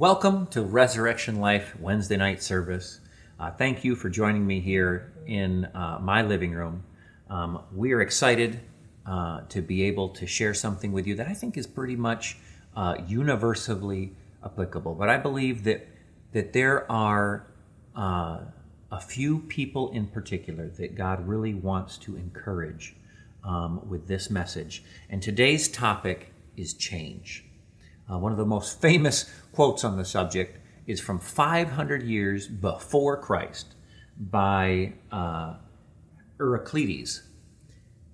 Welcome to Resurrection Life Wednesday night service. Thank you for joining me here in my living room. We are excited to be able to share something with you that I think is pretty much universally applicable. But I believe that there are a few people in particular that God really wants to encourage with this message. And today's topic is change. One of the most famous quotes on the subject is from 500 years before Christ by Heraclitus,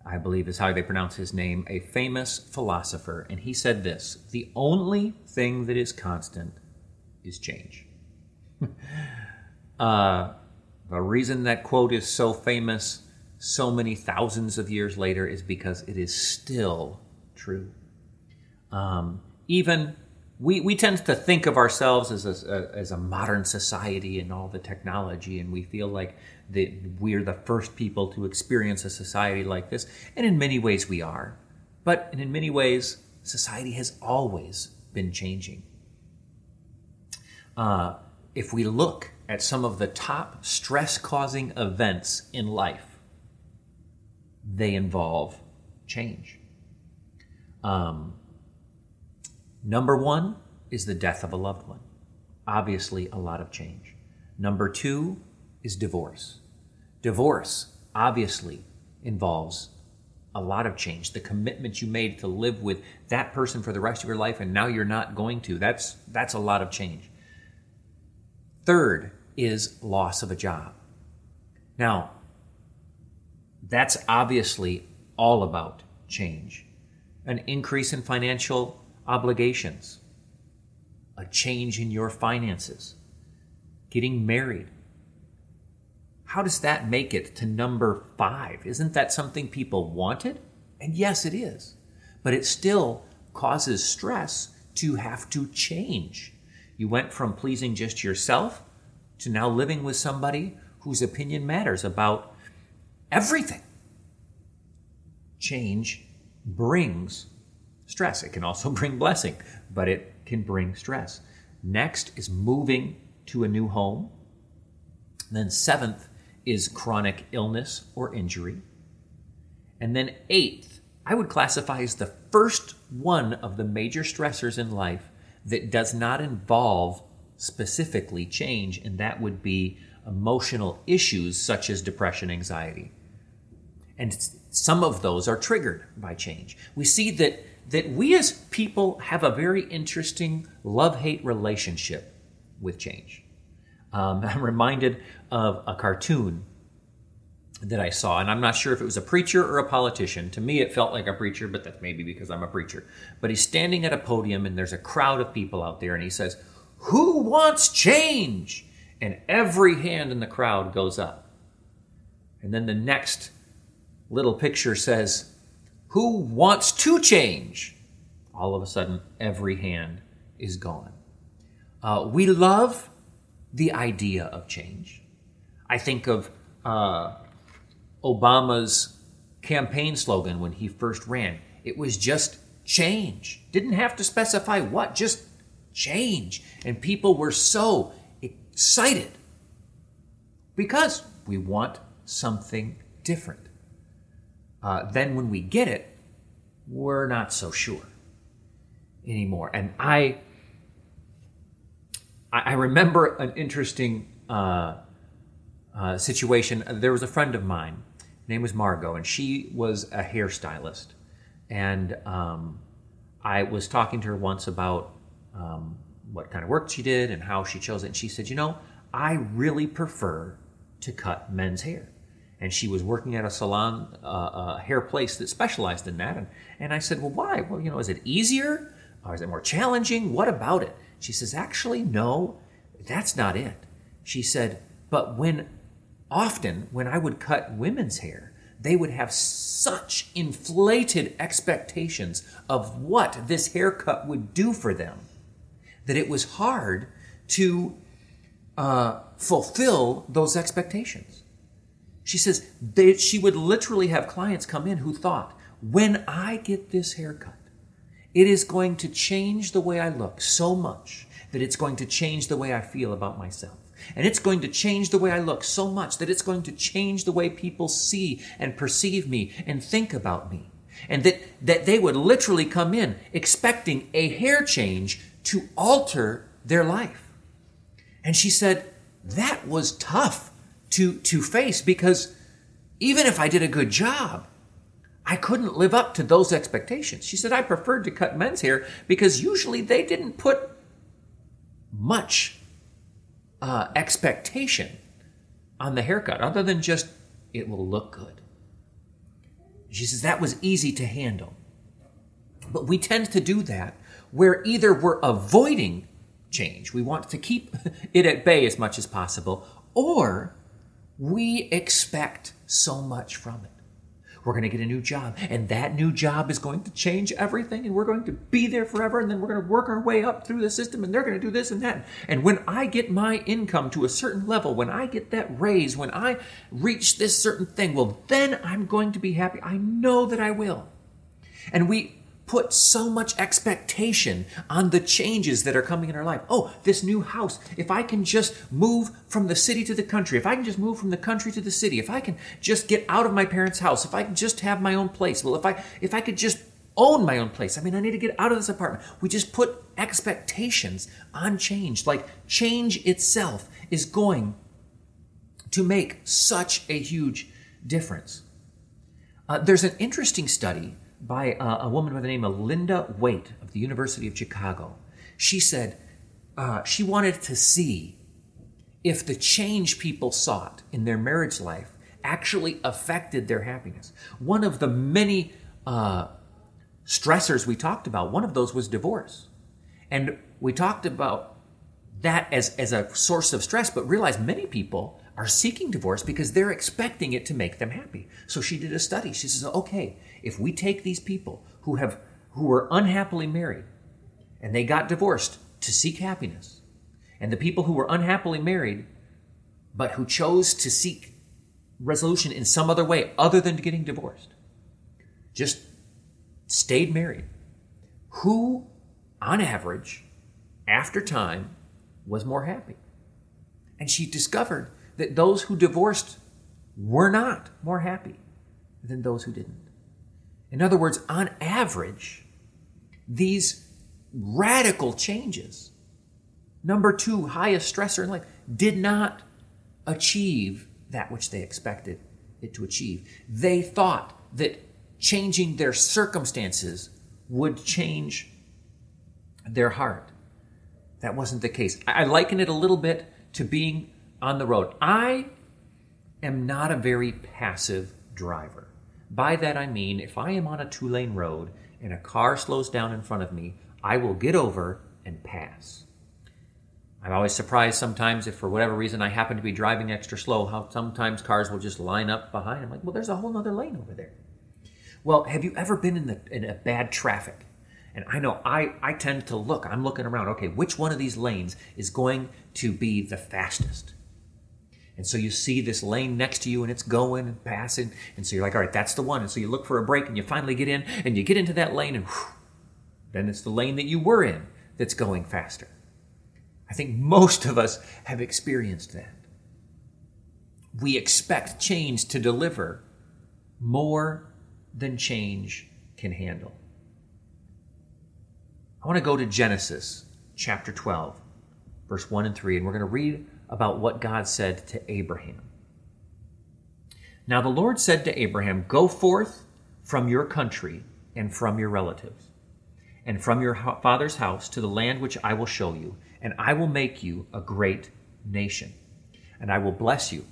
I believe is how they pronounce his name, a famous philosopher. And he said this: the only thing that is constant is change. The reason that quote is so famous so many thousands of years later is because it is still true. Even we tend to think of ourselves as a modern society and all the technology, and we feel like that we're the first people to experience a society like this. And in many ways we are, but in many ways society has always been changing. If we look at some of the top stress-causing events in life, they involve change. Number one is the death of a loved one. Obviously, a lot of change. Number two is divorce. Divorce obviously involves a lot of change. The commitment you made to live with that person for the rest of your life, and now you're not going to. That's a lot of change. Third is loss of a job. Now, that's obviously all about change. An increase in financial obligations, a change in your finances, getting married. How does that make it to number 5? Isn't that something people wanted? And yes, it is. But it still causes stress to have to change. You went from pleasing just yourself to now living with somebody whose opinion matters about everything. Change brings stress. It can also bring blessing, but it can bring stress. Next is moving to a new home. And then 7th is chronic illness or injury. And then 8th, I would classify as the first one of the major stressors in life that does not involve specifically change, and that would be emotional issues such as depression, anxiety. And some of those are triggered by change. We see that we as people have a very interesting love-hate relationship with change. I'm reminded of a cartoon that I saw, and I'm not sure if it was a preacher or a politician. To me, it felt like a preacher, but that's maybe because I'm a preacher. But he's standing at a podium, and there's a crowd of people out there, and he says, "Who wants change?" And every hand in the crowd goes up. And then the next little picture says, "Who wants to change?" All of a sudden, every hand is gone. We love the idea of change. I think of Obama's campaign slogan when he first ran. It was just change. Didn't have to specify what, just change. And people were so excited because we want something different. Then when we get it, we're not so sure anymore. And I remember an interesting situation. There was a friend of mine, her name was Margot, and she was a hairstylist. And I was talking to her once about what kind of work she did and how she chose it. And she said, I really prefer to cut men's hair. And she was working at a salon, a hair place that specialized in that. And I said, well, why? Well, is it easier? Or is it more challenging? What about it? She says, actually, no, that's not it. She said, but often when I would cut women's hair, they would have such inflated expectations of what this haircut would do for them that it was hard to fulfill those expectations. She says that she would literally have clients come in who thought, when I get this haircut, it is going to change the way I look so much that it's going to change the way I feel about myself. And it's going to change the way I look so much that it's going to change the way people see and perceive me and think about me. And that they would literally come in expecting a hair change to alter their life. And she said, that was tough to face, because even if I did a good job, I couldn't live up to those expectations. She said, I preferred to cut men's hair because usually they didn't put much expectation on the haircut other than just, it will look good. She says, that was easy to handle. But we tend to do that where either we're avoiding change, we want to keep it at bay as much as possible, or we expect so much from it. We're going to get a new job, and that new job is going to change everything, and we're going to be there forever, and then we're going to work our way up through the system, and they're going to do this and that. And when I get my income to a certain level, when I get that raise, when I reach this certain thing, well, then I'm going to be happy. I know that I will. And we put so much expectation on the changes that are coming in our life. Oh, this new house, if I can just move from the city to the country, if I can just move from the country to the city, if I can just get out of my parents' house, if I can just have my own place, well, if I could just own my own place, I mean, I need to get out of this apartment. We just put expectations on change, like change itself is going to make such a huge difference. There's an interesting study by a woman by the name of Linda Waite of the University of Chicago. She said she wanted to see if the change people sought in their marriage life actually affected their happiness. One of the many stressors we talked about, one of those was divorce. And we talked about that as a source of stress, but realized many people are seeking divorce because they're expecting it to make them happy. So she did a study. She says, okay, if we take these people who were unhappily married and they got divorced to seek happiness, and the people who were unhappily married but who chose to seek resolution in some other way other than getting divorced, just stayed married, who, on average, after time, was more happy? And she discovered that those who divorced were not more happy than those who didn't. In other words, on average, these radical changes, number two highest stressor in life, did not achieve that which they expected it to achieve. They thought that changing their circumstances would change their heart. That wasn't the case. I liken it a little bit to being on the road. I am not a very passive driver. By that I mean, if I am on a two-lane road and a car slows down in front of me, I will get over and pass. I'm always surprised sometimes if for whatever reason I happen to be driving extra slow, how sometimes cars will just line up behind. I'm like, well, there's a whole other lane over there. Well, have you ever been in a bad traffic? And I know I tend to look. I'm looking around. Okay, which one of these lanes is going to be the fastest? And so you see this lane next to you, and it's going and passing. And so you're like, all right, that's the one. And so you look for a break, and you finally get in, and you get into that lane, and whew, then it's the lane that you were in that's going faster. I think most of us have experienced that. We expect change to deliver more than change can handle. I want to go to Genesis chapter 12, verse 1 and 3, and we're going to read about what God said to Abraham. Now the Lord said to Abraham, go forth from your country and from your relatives and from your father's house to the land which I will show you, and I will make you a great nation, and I will bless you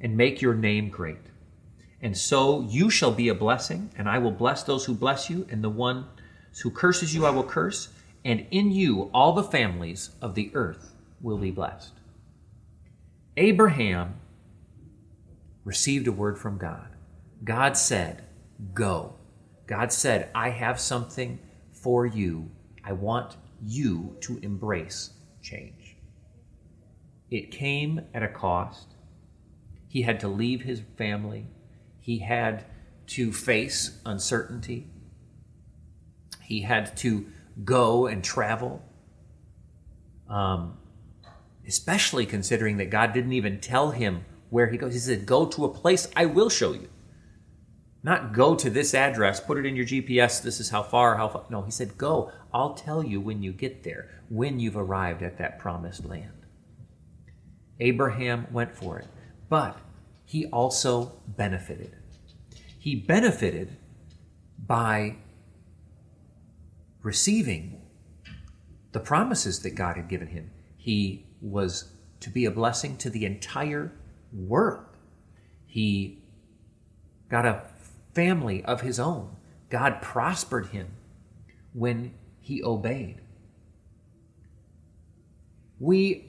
and make your name great. And so you shall be a blessing, and I will bless those who bless you, and the one who curses you I will curse, and in you all the families of the earth will be blessed. Abraham received a word from God. God said, go. God said, I have something for you. I want you to embrace change. It came at a cost. He had to leave his family. He had to face uncertainty. He had to go and travel. especially considering that God didn't even tell him where he goes. He said, go to a place I will show you. Not go to this address, put it in your GPS, this is how far, how far. No, he said, go. I'll tell you when you get there, when you've arrived at that promised land. Abraham went for it, but he also benefited. He benefited by receiving the promises that God had given him. He was to be a blessing to the entire world. He got a family of his own. God prospered him when he obeyed. We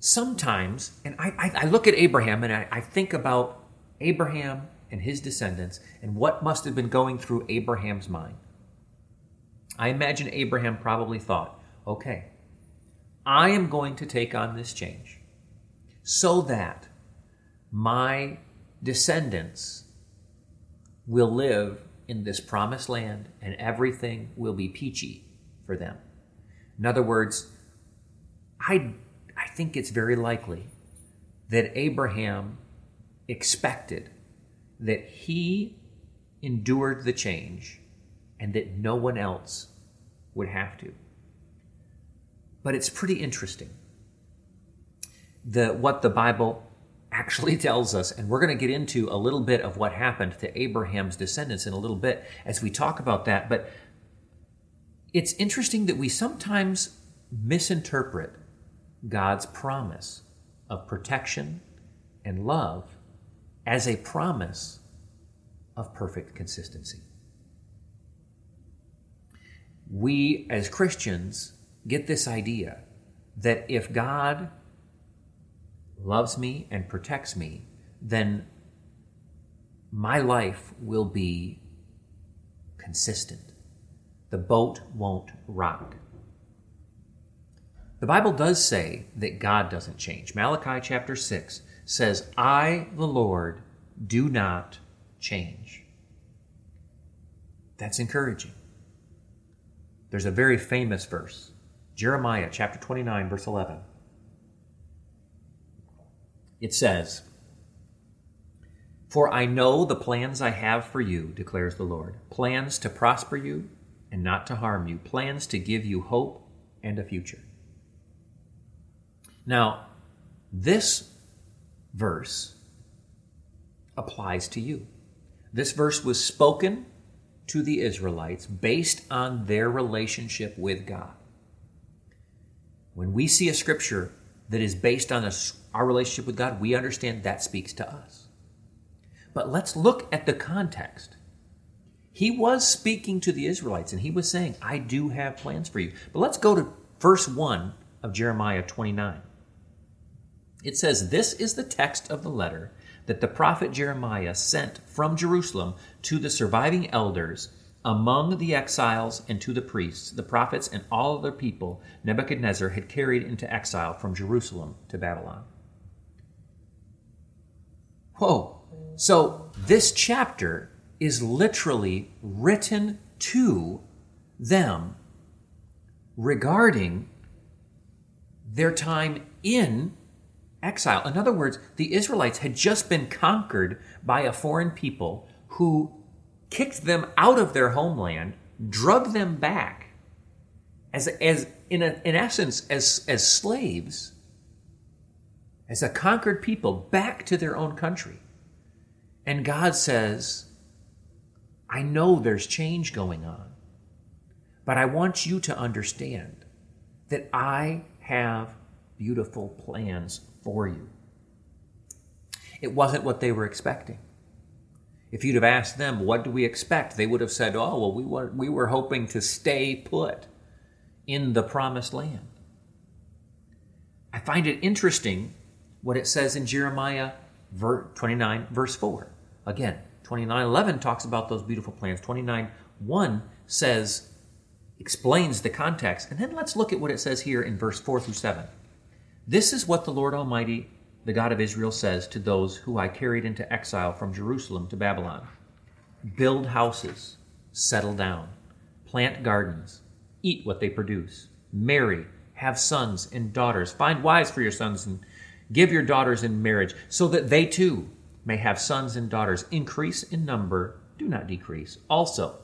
sometimes, and I look at Abraham and I think about Abraham and his descendants and what must have been going through Abraham's mind. I imagine Abraham probably thought, okay, I am going to take on this change so that my descendants will live in this promised land and everything will be peachy for them. In other words, I think it's very likely that Abraham expected that he endured the change and that no one else would have to. But it's pretty interesting what the Bible actually tells us, and we're going to get into a little bit of what happened to Abraham's descendants in a little bit as we talk about that, but it's interesting that we sometimes misinterpret God's promise of protection and love as a promise of perfect consistency. We, as Christians, get this idea that if God loves me and protects me, then my life will be consistent. The boat won't rock. The Bible does say that God doesn't change. Malachi chapter 6 says, I, the Lord, do not change. That's encouraging. There's a very famous verse, Jeremiah chapter 29, verse 11. It says, for I know the plans I have for you, declares the Lord, plans to prosper you and not to harm you, plans to give you hope and a future. Now, this verse applies to you. This verse was spoken to the Israelites based on their relationship with God. When we see a scripture that is based on our relationship with God, we understand that speaks to us. But let's look at the context. He was speaking to the Israelites, and he was saying, I do have plans for you. But let's go to verse 1 of Jeremiah 29. It says, this is the text of the letter that the prophet Jeremiah sent from Jerusalem to the surviving elders among the exiles and to the priests, the prophets, and all other people Nebuchadnezzar had carried into exile from Jerusalem to Babylon. Whoa. So this chapter is literally written to them regarding their time in exile. In other words, the Israelites had just been conquered by a foreign people who kicked them out of their homeland, drug them back as in essence as slaves, as a conquered people back to their own country. And God says, I know there's change going on, but I want you to understand that I have beautiful plans for you. It wasn't what they were expecting. If you'd have asked them, what do we expect? They would have said, oh, well, we were hoping to stay put in the promised land. I find it interesting what it says in Jeremiah 29, verse 4. Again, 29:11 talks about those beautiful plans. 29:1 says, explains the context. And then let's look at what it says here in verse 4 through 7. This is what the Lord Almighty, the God of Israel, says to those who I carried into exile from Jerusalem to Babylon, build houses, settle down, plant gardens, eat what they produce, marry, have sons and daughters. Find wives for your sons and give your daughters in marriage so that they too may have sons and daughters. Increase in number, do not decrease. Also,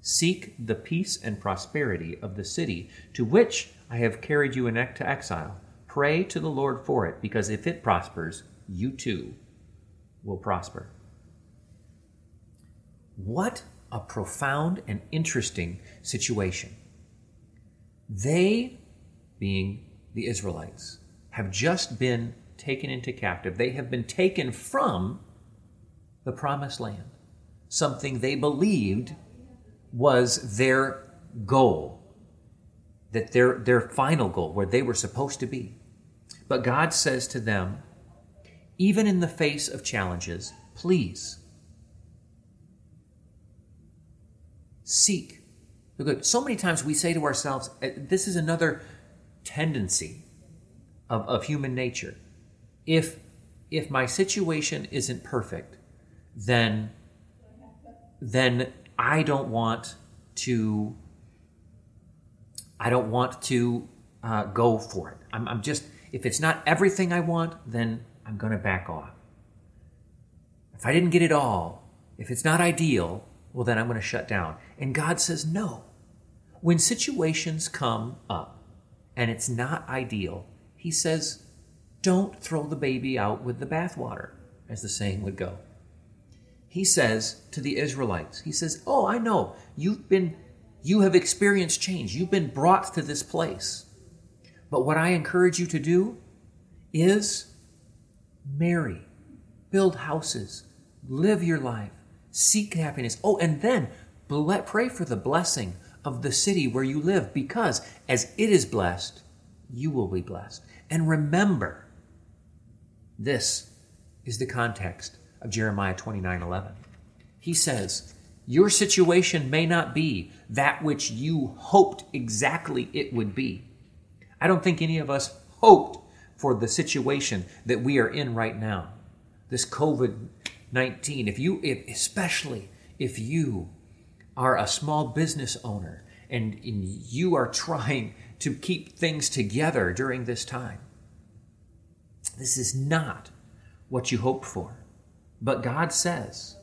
seek the peace and prosperity of the city to which I have carried you into exile. Pray to the Lord for it, because if it prospers, you too will prosper. What a profound and interesting situation. They, being the Israelites, have just been taken into captive. They have been taken from the promised land, something they believed was their goal, that their final goal, where they were supposed to be. But God says to them, even in the face of challenges, please seek the good. So many times we say to ourselves, this is another tendency of human nature. If my situation isn't perfect, then I don't want to go for it. I'm just, if it's not everything I want, then I'm going to back off. If I didn't get it all, if it's not ideal, well, then I'm going to shut down. And God says, no. When situations come up and it's not ideal, he says, don't throw the baby out with the bathwater, as the saying would go. He says to the Israelites, he says, oh, I know, you have experienced change. You've been brought to this place. But what I encourage you to do is marry, build houses, live your life, seek happiness. Oh, and then pray for the blessing of the city where you live, because as it is blessed, you will be blessed. And remember, this is the context of Jeremiah 29:11. He says, your situation may not be that which you hoped exactly it would be. I don't think any of us hoped for the situation that we are in right now, this COVID-19. Especially if you are a small business owner and you are trying to keep things together during this time, this is not what you hoped for. But God says,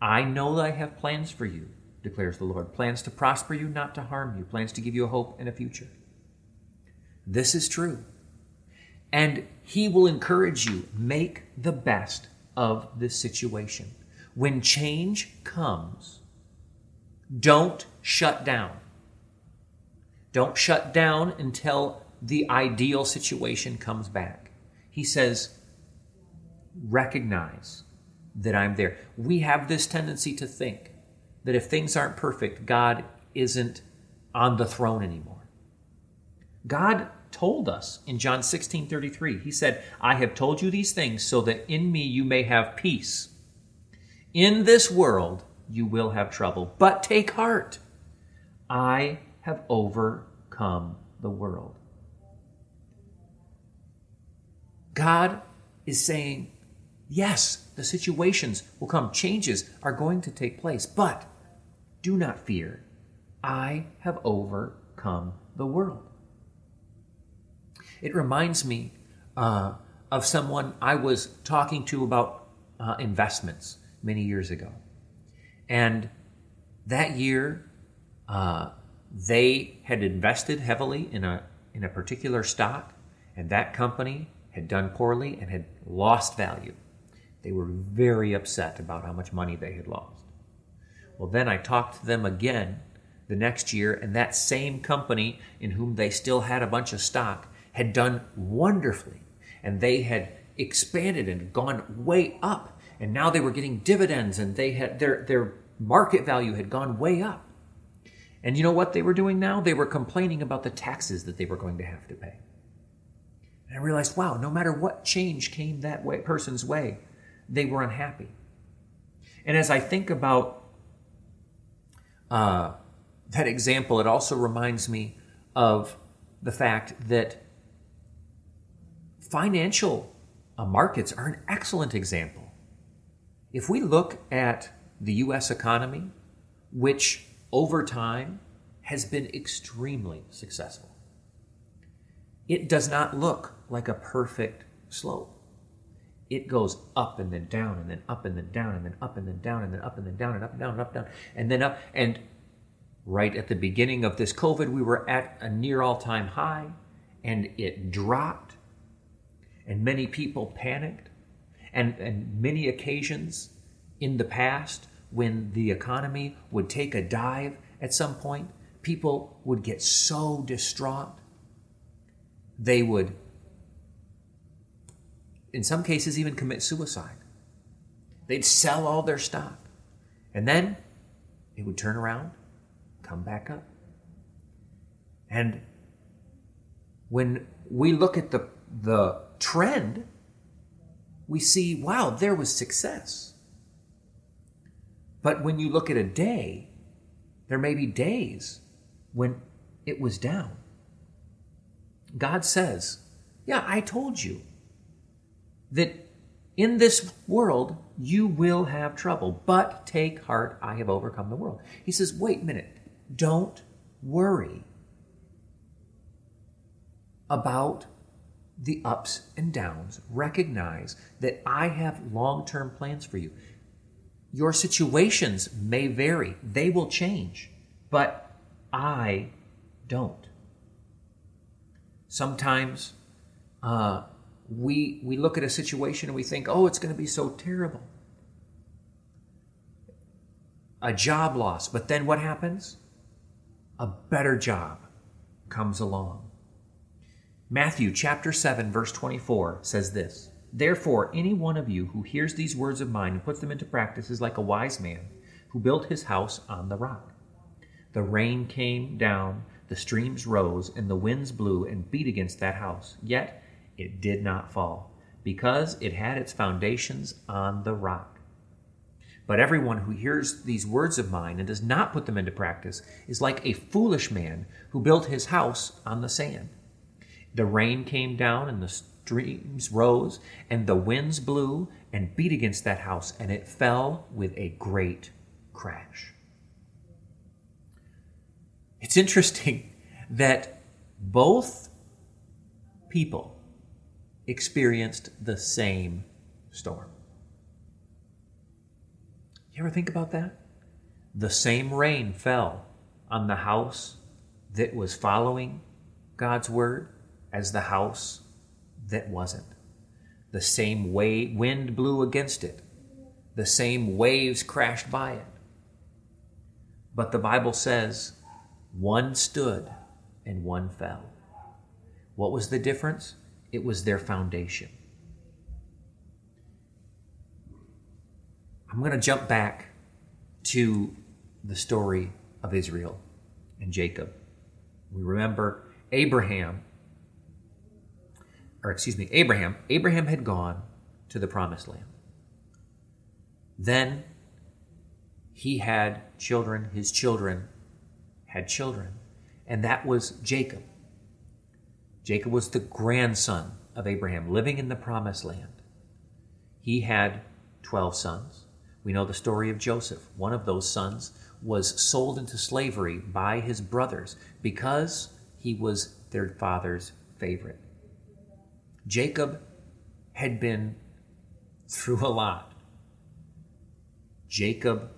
I know that I have plans for you, declares the Lord, plans to prosper you, not to harm you, plans to give you a hope and a future. This is true. And he will encourage you, make the best of this situation. When change comes, don't shut down. Don't shut down until the ideal situation comes back. He says, recognize that I'm there. We have this tendency to think that if things aren't perfect, God isn't on the throne anymore. God told us in John 16:33, he said, I have told you these things so that in me you may have peace. In this world you will have trouble, but take heart. I have overcome the world. God is saying, yes, the situations will come. Changes are going to take place, but do not fear. I have overcome the world. It reminds me of someone I was talking to about investments many years ago. And that year, they had invested heavily in a particular stock, and that company had done poorly and had lost value. They were very upset about how much money they had lost. Well, then I talked to them again the next year, and that same company, in whom they still had a bunch of stock, had done wonderfully, and they had expanded and gone way up, and now they were getting dividends, and they had their market value had gone way up. And you know what they were doing now? They were complaining about the taxes that they were going to have to pay. And I realized, wow, no matter what change came that way, person's way, they were unhappy. And as I think about that example, it also reminds me of the fact that financial markets are an excellent example. If we look at the U.S. economy, which over time has been extremely successful, It does not look like a perfect slope. It goes up and then down and then up and then down and then up and then down and then up and then down and up and down and up and down and then up. And right at the beginning of this COVID, we were at a near all-time high, and it dropped, and many people panicked. And many occasions in the past when the economy would take a dive at some point, people would get so distraught. They would, in some cases, even commit suicide. They'd sell all their stock. And then it would turn around, come back up. And when we look at the trend, we see, wow, there was success. But when you look at a day, there may be days when it was down. God says, yeah, I told you that in this world you will have trouble, but take heart, I have overcome the world. He says, wait a minute, don't worry about the ups and downs. Recognize that I have long-term plans for you. Your situations may vary. They will change, but I don't. Sometimes we look at a situation and we think, oh, it's going to be so terrible. A job loss. But then what happens? A better job comes along. Matthew chapter 7, verse 24 says this, "Therefore, any one of you who hears these words of mine and puts them into practice is like a wise man who built his house on the rock. The rain came down, the streams rose, and the winds blew and beat against that house. Yet it did not fall, because it had its foundations on the rock. But everyone who hears these words of mine and does not put them into practice is like a foolish man who built his house on the sand. The rain came down, and the streams rose, and the winds blew and beat against that house, and it fell with a great crash." It's interesting that both people experienced the same storm. You ever think about that? The same rain fell on the house that was following God's word as the house that wasn't. The same wind blew against it. The same waves crashed by it. But the Bible says one stood and one fell. What was the difference? It was their foundation. I'm going to jump back to the story of Israel and Jacob. We remember Abraham had gone to the promised land. Then he had children, his children had children, and that was Jacob. Jacob was the grandson of Abraham living in the promised land. He had 12 sons. We know the story of Joseph. One of those sons was sold into slavery by his brothers because he was their father's favorite. Jacob had been through a lot. Jacob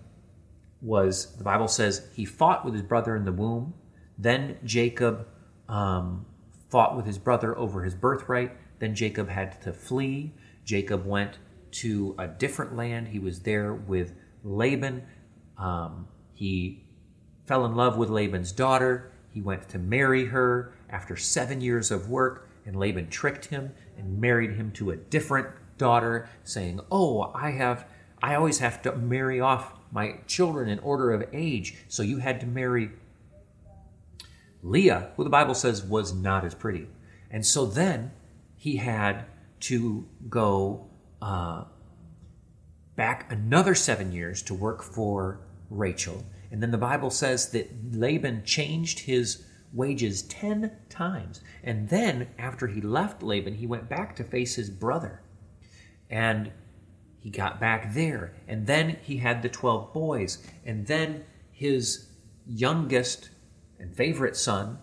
was, the Bible says, he fought with his brother in the womb. Then Jacob fought with his brother over his birthright. Then Jacob had to flee. Jacob went to a different land. He was there with Laban. He fell in love with Laban's daughter. He went to marry her after 7 years of work. And Laban tricked him and married him to a different daughter, saying, "Oh, I always have to marry off my children in order of age. So you had to marry Leah," who the Bible says was not as pretty. And so then he had to go back another 7 years to work for Rachel. And then the Bible says that Laban changed his wages 10 times. And then after he left Laban, he went back to face his brother. And he got back there. And then he had the 12 boys. And then his youngest and favorite son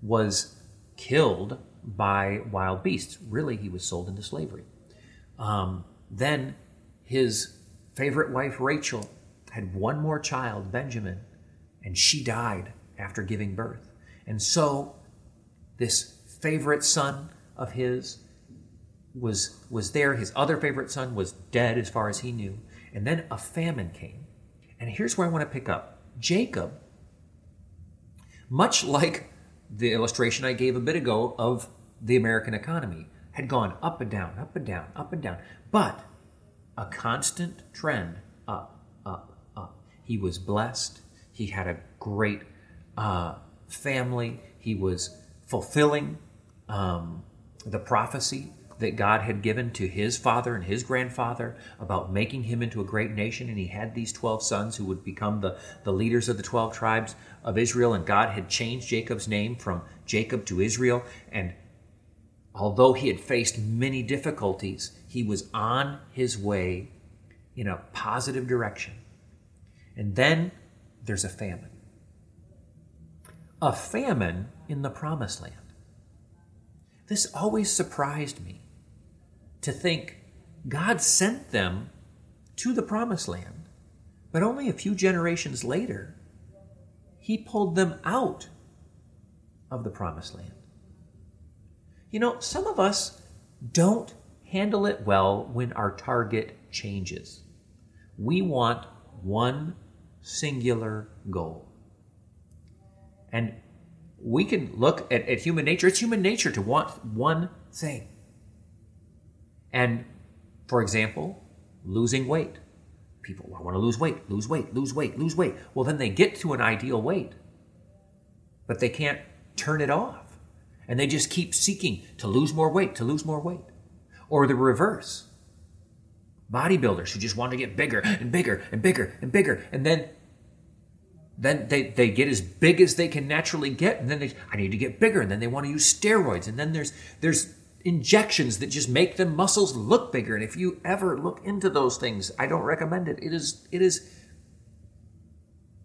was killed by wild beasts. Really, he was sold into slavery. Then his favorite wife, Rachel, had one more child, Benjamin, and she died after giving birth. And so this favorite son of his was there. His other favorite son was dead as far as he knew. And then a famine came. And here's where I want to pick up. Jacob, much like the illustration I gave a bit ago of the American economy, had gone up and down, up and down, up and down, but a constant trend up, up, up. He was blessed. He had a great family. He was fulfilling the prophecy that God had given to his father and his grandfather about making him into a great nation. And he had these 12 sons who would become the leaders of the 12 tribes of Israel. And God had changed Jacob's name from Jacob to Israel. And although he had faced many difficulties, he was on his way in a positive direction. And then there's a famine. A famine in the Promised Land. This always surprised me, to think God sent them to the Promised Land, but only a few generations later, he pulled them out of the Promised Land. You know, some of us don't handle it well when our target changes. We want one singular goal. And we can look at human nature. It's human nature to want one thing. And, for example, losing weight. People want to lose weight. Well, then they get to an ideal weight, but they can't turn it off. And they just keep seeking to lose more weight. Or the reverse. Bodybuilders who just want to get bigger. And then they get as big as they can naturally get. And then I need to get bigger. And then they want to use steroids. And then there's injections that just make the muscles look bigger. And if you ever look into those things, I don't recommend it. It is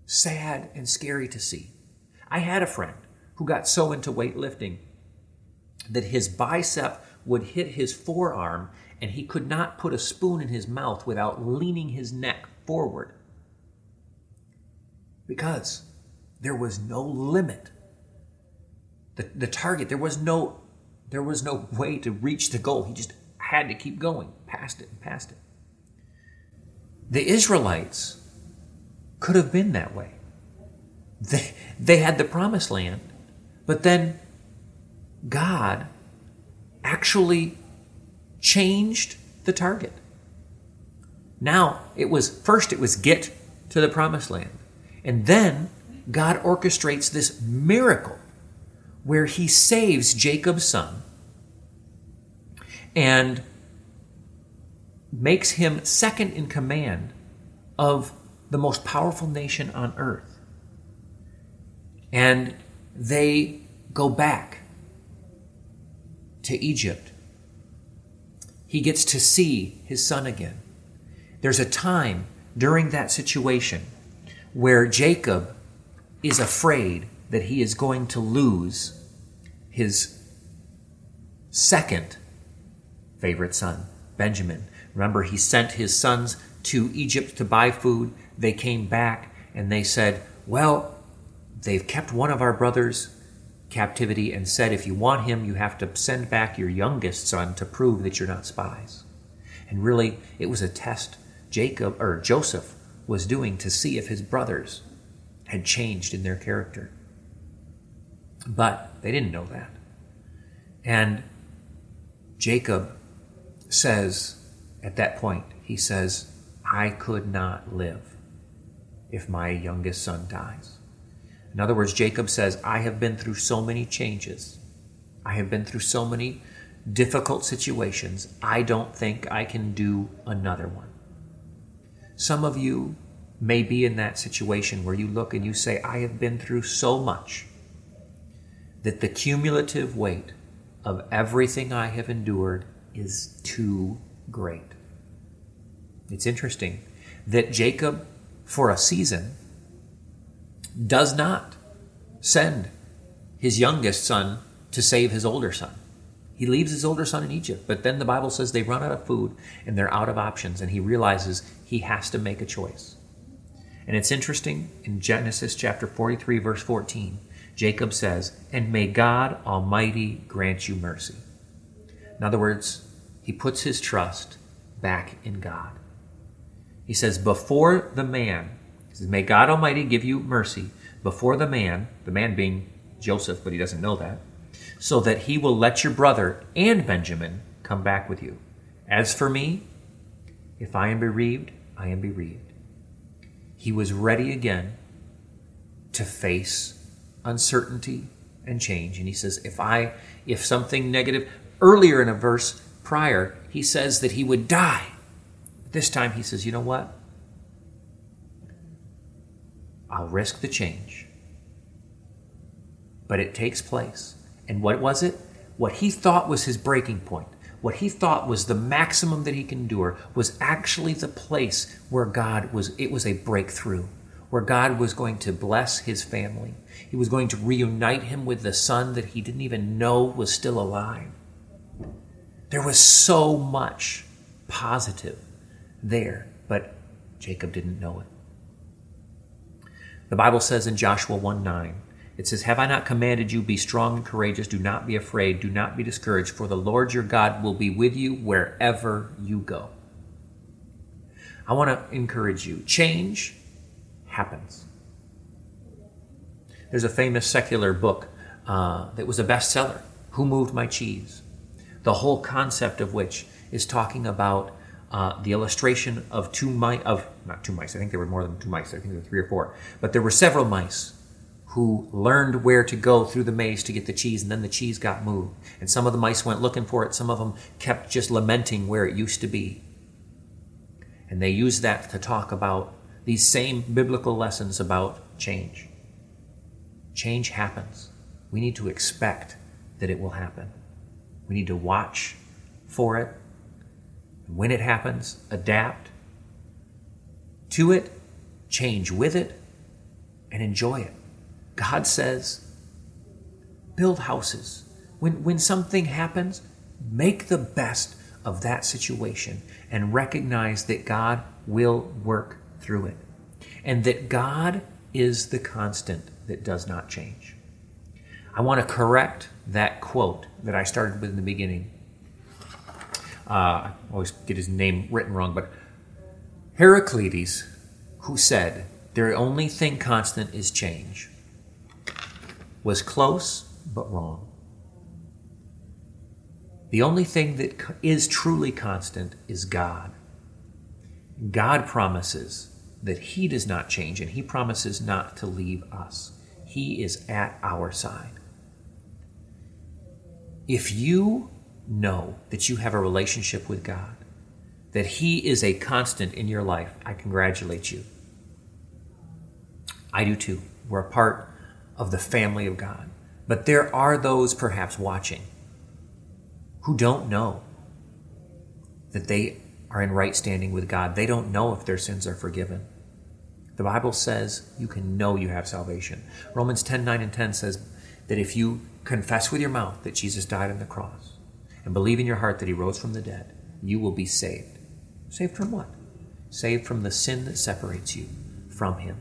sad and scary to see. I had a friend who got so into weightlifting that his bicep would hit his forearm and he could not put a spoon in his mouth without leaning his neck forward, because there was no limit. The target, there was no way to reach the goal. He just had to keep going past it. The Israelites could have been that way. They had the Promised Land, but then God actually changed the target. Now, it was get to the Promised Land. And then God orchestrates this miracle where he saves Jacob's son and makes him second in command of the most powerful nation on earth. And they go back to Egypt. He gets to see his son again. There's a time during that situation where Jacob is afraid that he is going to lose his second favorite son, Benjamin. Remember, he sent his sons to Egypt to buy food. They came back and they said, well, they've kept one of our brothers captivity, and said, if you want him, you have to send back your youngest son to prove that you're not spies. And really, it was a test Joseph was doing to see if his brothers had changed in their character. But they didn't know that. And Jacob says, at that point, he says, I could not live if my youngest son dies. In other words, Jacob says, I have been through so many changes. I have been through so many difficult situations. I don't think I can do another one. Some of you may be in that situation where you look and you say, I have been through so much that the cumulative weight of everything I have endured is too great. It's interesting that Jacob, for a season, does not send his youngest son to save his older son. He leaves his older son in Egypt, but then the Bible says they run out of food and they're out of options, and he realizes he has to make a choice. And it's interesting, in Genesis chapter 43, verse 14, Jacob says, "And may God Almighty grant you mercy." In other words, he puts his trust back in God. He says, before the man, he says, "May God Almighty give you mercy before the man being Joseph, but he doesn't know that, so that he will let your brother and Benjamin come back with you. As for me, if I am bereaved, I am bereaved." He was ready again to face uncertainty and change. And he says, if something negative, earlier in a verse prior, he says that he would die. This time he says, you know what? I'll risk the change. But it takes place. And what was it? What he thought was his breaking point, what he thought was the maximum that he can endure, was actually the place where God was, it was a breakthrough, where God was going to bless his family. He was going to reunite him with the son that he didn't even know was still alive. There was so much positive there, but Jacob didn't know it. The Bible says in Joshua 1:9, it says, "Have I not commanded you, be strong and courageous, do not be afraid, do not be discouraged, for the Lord your God will be with you wherever you go." I want to encourage you. Change happens. There's a famous secular book that was a bestseller, Who Moved My Cheese? The whole concept of which is talking about the illustration of not two mice, I think there were more than two mice, I think there were three or four, but there were several mice who learned where to go through the maze to get the cheese, and then the cheese got moved. And some of the mice went looking for it. Some of them kept just lamenting where it used to be. And they used that to talk about these same biblical lessons about change. Change happens. We need to expect that it will happen. We need to watch for it. When it happens, adapt to it, change with it, and enjoy it. God says, build houses. When something happens, make the best of that situation and recognize that God will work through it and that God is the constant that does not change. I want to correct that quote that I started with in the beginning. I always get his name written wrong, but Heraclitus, who said, "The only thing constant is change," was close, but wrong. The only thing that is truly constant is God. God promises that he does not change, and he promises not to leave us. He is at our side. If you know that you have a relationship with God, that he is a constant in your life, I congratulate you. I do too. We're a part of the family of God. But there are those perhaps watching who don't know that they are in right standing with God. They don't know if their sins are forgiven. The Bible says you can know you have salvation. Romans 10:9 and 10 says that if you confess with your mouth that Jesus died on the cross and believe in your heart that he rose from the dead, you will be saved. Saved from what? Saved from the sin that separates you from him.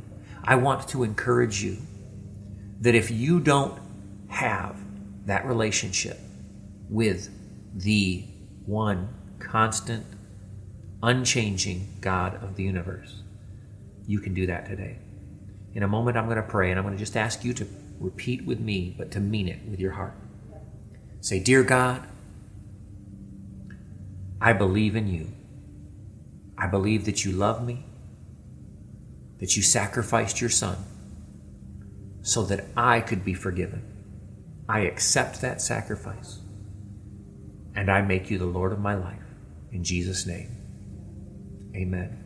I want to encourage you that if you don't have that relationship with the one constant, unchanging God of the universe, you can do that today. In a moment, I'm going to pray, and I'm going to just ask you to repeat with me, but to mean it with your heart. Say, "Dear God, I believe in you. I believe that you love me, that you sacrificed your son so that I could be forgiven. I accept that sacrifice, and I make you the Lord of my life. In Jesus' name, amen."